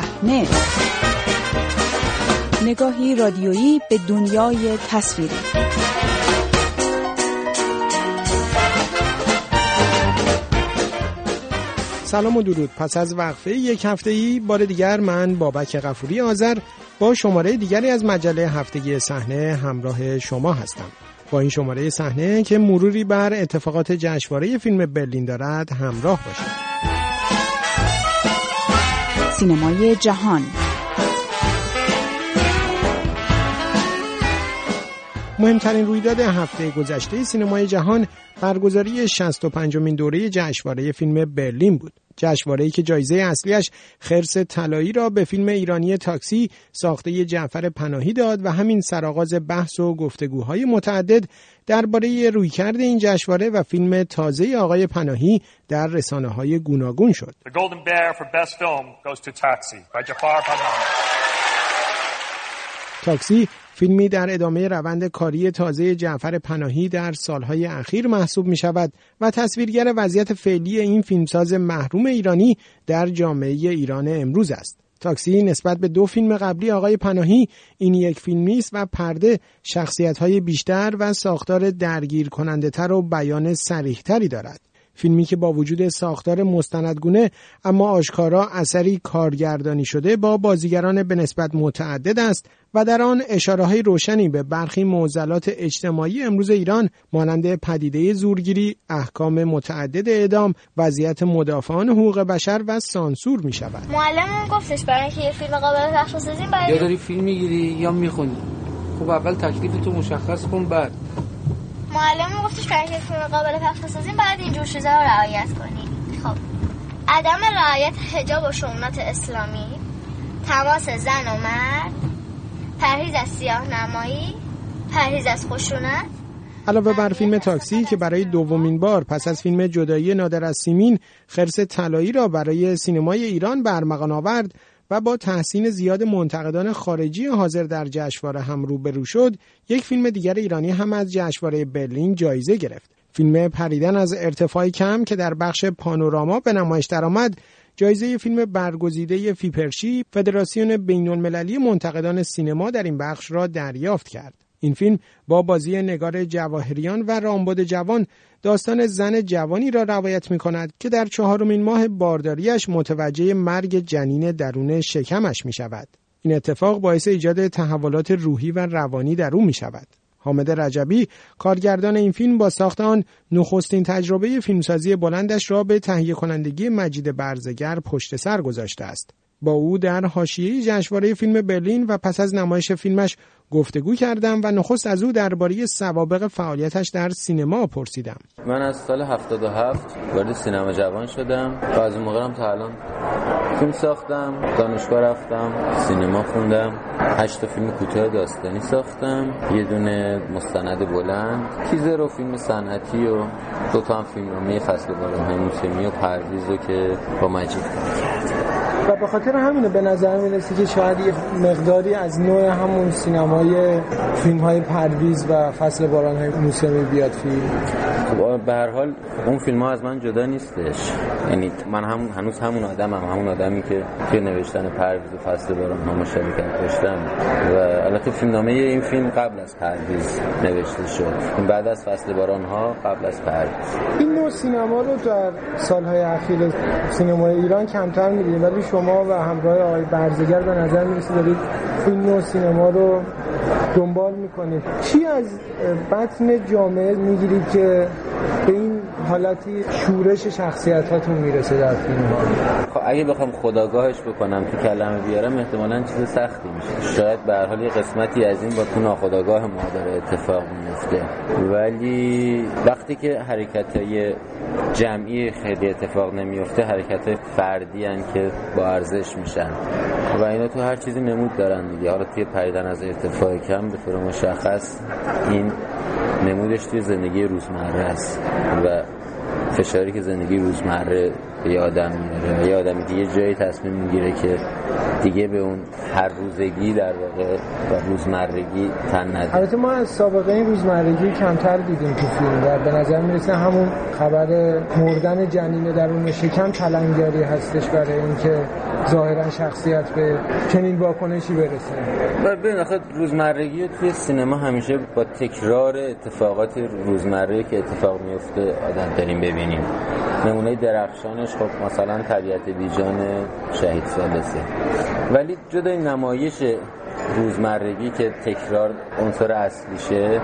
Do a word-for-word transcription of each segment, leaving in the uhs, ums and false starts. صحنه، نگاهی رادیویی به دنیای تصویری. سلام و درود. پس از وقفه یک هفته‌ای بار دیگر من بابک غفوری آذر با شماره دیگری از مجله هفتگی صحنه همراه شما هستم. با این شماره صحنه که مروری بر اتفاقات جشنواره فیلم برلین دارد همراه باشید. سینمای جهان، مهمترین رویداد هفته گذشته سینمای جهان برگزاری شصت و پنجمین دوره جشنواره فیلم برلین بود. جشنواره‌ای که جایزه اصلیش خرس طلایی را به فیلم ایرانی تاکسی ساخته جعفر پناهی داد و همین سرآغاز بحث و گفتگوهای متعدد درباره رویکرد این جشنواره و فیلم تازه آقای پناهی در رسانه‌های گوناگون شد. The Golden Bear for Best Film goes to Taxi by Jafar Panahi. تاکسی فیلمی در ادامه روند کاری تازه جعفر پناهی در سالهای اخیر محسوب می شود و تصویرگر وضعیت فعلی این فیلمساز محروم ایرانی در جامعه ایران امروز است. تاکسی نسبت به دو فیلم قبلی آقای پناهی این یک فیلمی است و پرده شخصیت‌های بیشتر و ساختار درگیر کننده تر و بیان صریح‌تری دارد. فیلمی که با وجود ساختار مستندگونه اما آشکارا اثری کارگردانی شده با بازیگران به نسبت متعدد است و در آن اشاره‌های روشنی به برخی معضلات اجتماعی امروز ایران مانند پدیده زورگیری، احکام متعدد اعدام، وضعیت مدافعان حقوق بشر و سانسور می‌شود. معلمم گفتش برای اینکه یه فیلم قابل پخش بسازیم باید یا داری فیلم می‌گیری یا می‌خونی. خب اول تکلیفتو مشخص کن بعد. معلمم گفتش برای اینکه فیلم قابل پخش بسازیم باید اینجور چیزا رو رعایت کنیم. خب عدم رعایت حجاب و شؤونت اسلامی، تماس زن و مرد، پرهیز از سیاه‌نمایی، پرهیز از خشونت. علاوه بر فیلم تاکسی که برای دومین بار پس از فیلم جدایی نادر از سیمین خرس طلایی را برای سینمای ایران برمغان آورد و با تحسین زیاد منتقدان خارجی حاضر در جشنواره هم روبرو شد، یک فیلم دیگر ایرانی هم از جشنواره برلین جایزه گرفت. فیلم پریدن از ارتفاع کم که در بخش پانوراما به نمایش درآمد جایزه فیلم برگزیده فیپرشی فدراسیون بین‌المللی منتقدان سینما در این بخش را دریافت کرد. این فیلم با بازی نگار جواهریان و رامبد جوان داستان زن جوانی را روایت می‌کند که در چهارمین ماه بارداریش متوجه مرگ جنین درون شکمش می‌شود. این اتفاق باعث ایجاد تحولات روحی و روانی در او می‌شود. حمیده رجبی کارگردان این فیلم با ساخت آن نخستین تجربه فیلمسازی بلندش را به تهیه کنندگی مجید برزگر پشت سر گذاشته است. با او در حاشیه جشنواره فیلم برلین و پس از نمایش فیلمش گفتگو کردم و نخست از او درباره سوابق فعالیتش در سینما پرسیدم. من از سال هفتاد و هفت وارد سینما جوان شدم و از اون موقع هم تا الان فیلم ساختم، دانشگاه رفتم، سینما خوندم، هشت فیلم کوتاه داستانی ساختم، یه دونه مستند بلند، تیزر و فیلم صنعتی و دو تا هم فیلمنامه فصل باران موسمی و پرویز رو که با مجید کردم. و به خاطر همینه به نظر میرسه که شاید یه مقداری از نوع همون سینمای فیلم‌های پرویز و فصل باران‌های موسمی بیاد فیلم. خب به هر حال اون فیلم‌ها از من جدا نیستش. یعنی من هم هنوز همون آدمم، هم. همون آدمی که توی نوشتن پرویز و فصل باران‌ها مشارکت داشتم و البته فیلمنامه این فیلم قبل از پرویز نوشته شد. بعد از فصل باران‌ها قبل از پرویز. این نوع سینما رو در سال‌های اخیر سینمای ایران کمتر می‌بینیم ولی شما و همراه آقای برزگر به نظر میرسید دارید فیلم و سینما رو دنبال میکنید. چی از بطن جامعه میگیرید که به این حالتی شورش شخصیتاتون میرسه در فیلم ها؟ اگه بخوام خودآگاهش بکنم تو کلمه بیارم احتمالاً چیز سختی میشه. شاید به هر حال یه قسمتی از این با تو ناخودآگاه ما داره اتفاق میفته ولی وقتی که حرکتای جمعی خیلی اتفاق نمیفته، حرکتای فردی ان که با ارزش میشن و اینا تو هر چیزی نمود دارن دیگه. حالا توی پریدن از ارتفاع کم به طور مشخص این نمودش توی زندگی روزمره است و فشاری که زندگی روزمره یادم میره. یادم دیگه جایی تصمیم میگیره که دیگه به اون هر روزگی در واقع و روزمرگی تن نده. البته ما از سابقه این روزمرگی کمتر دیدیم تو فیلم و به نظر میرسه همون خبر مردن جنین درون شکم کلنگاری هستش برای اینکه ظاهرا شخصیت به چنین واکنشی برسه. و بناخت روزمرگی توی سینما همیشه با تکرار اتفاقات روزمره که اتفاق میفته آدم داریم ببینیم. نمونه درخشانش خب مثلا طبیعت بیجان شهید ثالثه. ولی جدای نمایش روزمرگی که تکرار عنصر اصلیشه،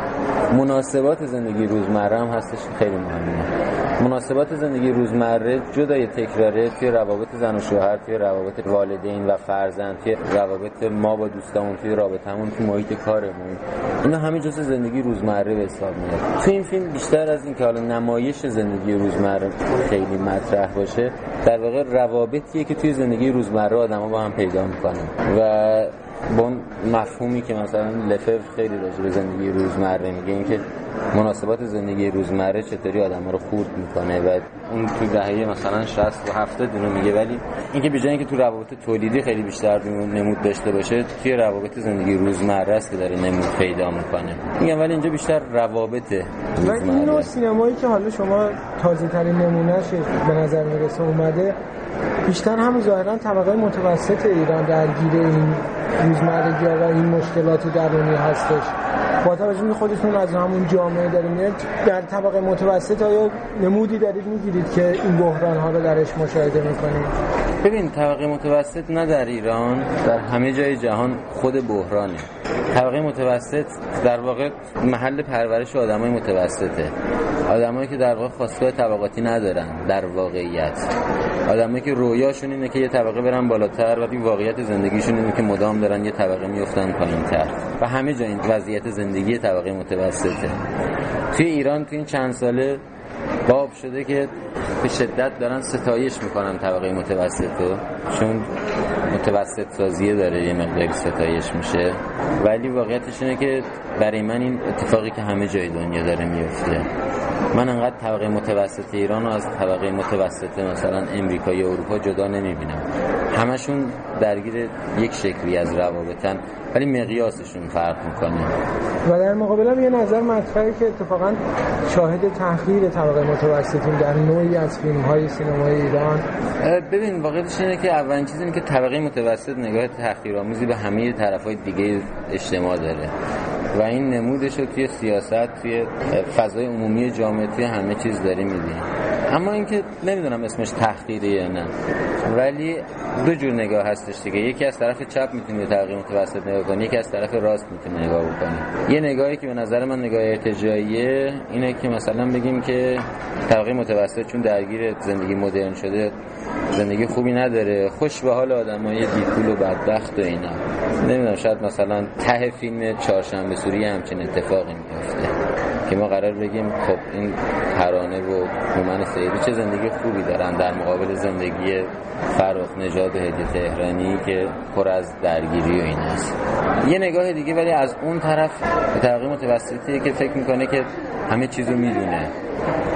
مناسبات زندگی روزمره هم هستش خیلی مهمه. مناسبات زندگی روزمره جدای تکراره توی روابط زن و شوهر، توی روابط والدین و فرزند، توی روابط ما با دوستامون، توی رابطمون، توی محیط کارمون، اینا همه جزء زندگی روزمره به حساب میاد. توی این فیلم بیشتر از این که حالا نمایش زندگی روزمره خیلی مطرح باشه، در واقع روابطیه که توی زندگی روزمره آدم‌ها با هم پیدا می‌کنن و با اون مفهومی که مثلا لفف خیلی راجع به زندگی روزمره میگه، این که مناسبات زندگی روزمره چطوری آدم‌ها رو خورد میکنه و اون تو دهه مثلا شصت و هفتاد اینو میگه. ولی اینکه به جای اینکه تو روابط تولیدی خیلی بیشتر نمود داشته باشه، توی روابط زندگی روزمره است که داره نمود پیدا میکنه. میگم ولی اینجا بیشتر روابطه. و این نوع سینمایی که حالا شما تازه‌ترین نمونهش به نظر میرسه اومده، بیشتر هم ظاهرا طبقه متوسط ایران درگیر این روزمرگی و این مشکلات درونی هستش. با توجه به خودتون از همون جامعه داریم، در طبقه متوسط آیا نمودی دارید میگیرید که این بحران ها رو درش مشاهده میکنید؟ ببین طبقه متوسط نه در ایران، در همه جای جهان خود بحرانه. طبقه متوسط در واقع محل پرورش آدمای متوسطه، آدمایی که در واقع خواستگاه طبقاتی ندارن، در واقعیت آدمایی که رویاشون اینه که یه طبقه برن بالاتر و این واقعیت زندگیشون اینه که مدام دارن یه طبقه میافتن پایین‌تر. و همه جا این وضعیت زندگی طبقه متوسطه. توی ایران توی این چند ساله باب شده که به شدت دارن ستایش میکنن طبقه متوسطو، چون متوسط سازیه داره یه مقداری ستایش میشه. ولی واقعیتش اینه که برای من این اتفاقی که همه جای دنیا داره میفته، من انقدر طبقه متوسط ایران رو از طبقه متوسط مثلا امریکا یا اروپا جدا نمیبینم. همشون درگیر یک شکلی از روابطن ولی مقیاسشون فرق میکنه. و در مقابل هم یه نظر مطرحه که اتفاقا شاهد تحقیر طبقه متوسطیم در نوعی از فیلم‌های سینمای ایران. ببین واقعیتش اینه که اولین چیز اینه که طبقه متوسط نگاه تحقیرآمیزی به همه طرف‌های دیگه اجتماع داره و این نمودش رو توی سیاست، توی فضای عمومی جامعه، توی همه چیز داریم می‌بینیم. اما اینکه نمیدونم اسمش تحقیره یا نه، ولی دو جور نگاه هستش دیگه. یکی از طرف چپ میتونه طبقه متوسط نگاه کنه، یکی از طرف راست میتونه نگاه بکنه. یه نگاهی که به نظر من نگاه ارتجاعیه اینه که مثلا بگیم که طبقه متوسط چون درگیر زندگی مدرن شده زندگی خوبی نداره، خوش به حال آدمای بیپول و بدبخت و اینا. نمیدونم شاید مثلا ته فیلم چهارشنبه سوری همچین اتفاقی میفته که ما قرار بگیم خب این ترانه و هومن سیدی چه زندگی خوبی دارن در مقابل زندگی فرخ نژاد و هدیه تهرانی که پر از درگیری و این است. یه نگاه دیگه ولی از اون طرف به طبقه متوسطیه که فکر میکنه که همه چیزو میدونه،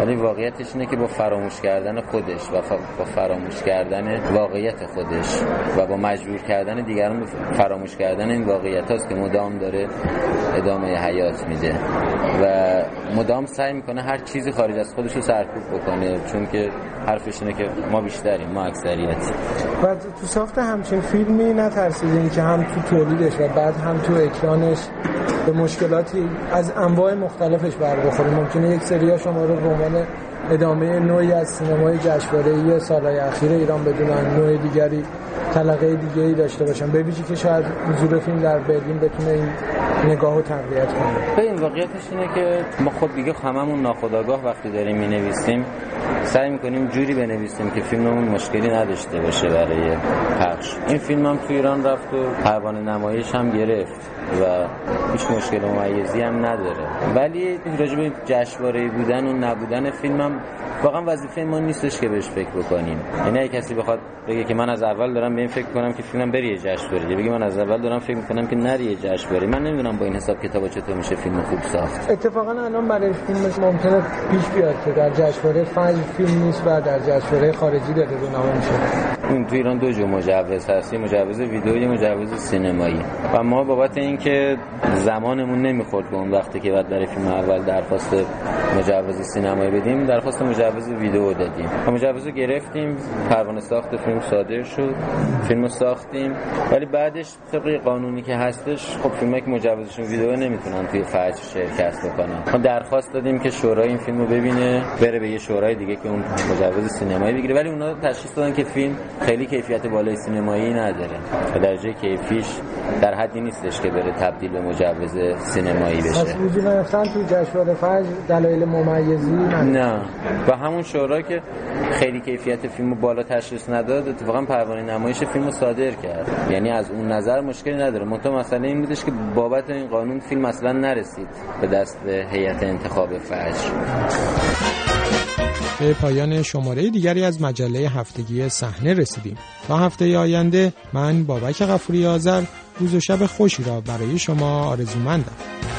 ولی واقعیتش اینه که با فراموش کردن خودش و با فراموش کردن واقعیت خودش و با مجبور کردن دیگران به فراموش کردن این واقعیت هاست که مدام داره ادامه حیات میده و مدام سعی میکنه هر چیزی خارج از خودش رو سرکوب بکنه، چون که حرفش اینه که ما بیشتریم، ما اکثریتیم. و تو ساخت همچین فیلمی نترسیدین که هم تو تولیدش و بعد هم تو اکرانش به مشکلاتی از انواع مختلفش برخورد؟ ممکنه یک سری شما رو به عنوان ادامه نوعی از سینمای جشنواره‌ای سال‌های اخیر ایران بدونن، نوع دیگری، طبقه دیگه‌ای داشته باشن، به ویژه که شاید حضور فیلم در برلین بتونه این نگاهو تقویت کنه. به این واقعیتش اینه که ما خود دیگه هممون ناخودآگاه وقتی داریم می‌نویسیم سعی می‌کنیم جوری بنویسیم که فیلممون مشکلی نداشته باشه برای پخش. این فیلم هم تو ایران رفت و پروانه نمایش هم گرفت و هیچ مشکل ممیزی هم نداره. ولی راجع به جشنواره بودن و نبودن فیلمم واقعا وظیفه ما نیستش که بهش فکر بکنیم. یعنی اگه کسی بخواد بگه که من از اول دارم به این فکر کنم که فیلمم بره جشنواره، بگه من از اول دارم فکر می‌کنم که نره جشنواره، من نمیدونم با این حساب کتابا چطور میشه فیلم خوب ساخت. اتفاقا الان برای فیلمش ممکنه پیش بیاد که در جشنواره فجر فیلم نیست و در جشنواره خارجی داره رونمایی میشه. تو ایران دو جور مجوز هست، مجوز ویدئویی، مجوز سینمایی. و ما بابت اینکه زمانمون نمیخورد به اون وقتی که بعد برای فیلم اول درخواست مجوز سینمایی بدیم، درخواست مجوز ویدئو دادیم. مجوز رو گرفتیم، پروانه ساخت فیلم صادر شد، فیلمو ساختیم، ولی بعدش طبق قانونی که هستش خب فیلمایی که مجوزشون ویدئو نمیتونن توی فجر شرکت بکنن. ما درخواست دادیم که شورای این فیلمو ببینه، بره به یه شورای دیگه که اون مجوز سینمایی بگیره، ولی اونا تشخیص دادن که فیلم خیلی کیفیت بالای سینمایی نداره. به درجه کیفیش در حدی نیستش که بره تبدیل به مجوز سینمایی بشه. پس وجود نداشتن تو جشنواره فجر دلایل ممیزی نه. و همون شورا که خیلی کیفیت فیلمو بالا تشخیص نداد، اتفاقا پروانه نمایش فیلمو صادر کرد. یعنی از اون نظر مشکلی نداره. منتها مسئله این بودش که بابت این قانون فیلم اصلا نرسید به دست هیئت انتخاب فجر. به پایان شماره دیگری از مجله هفتگی صحنه رسیدیم. تا هفته آینده من بابک غفوری آذر روز و شب خوشی را برای شما آرزومندم.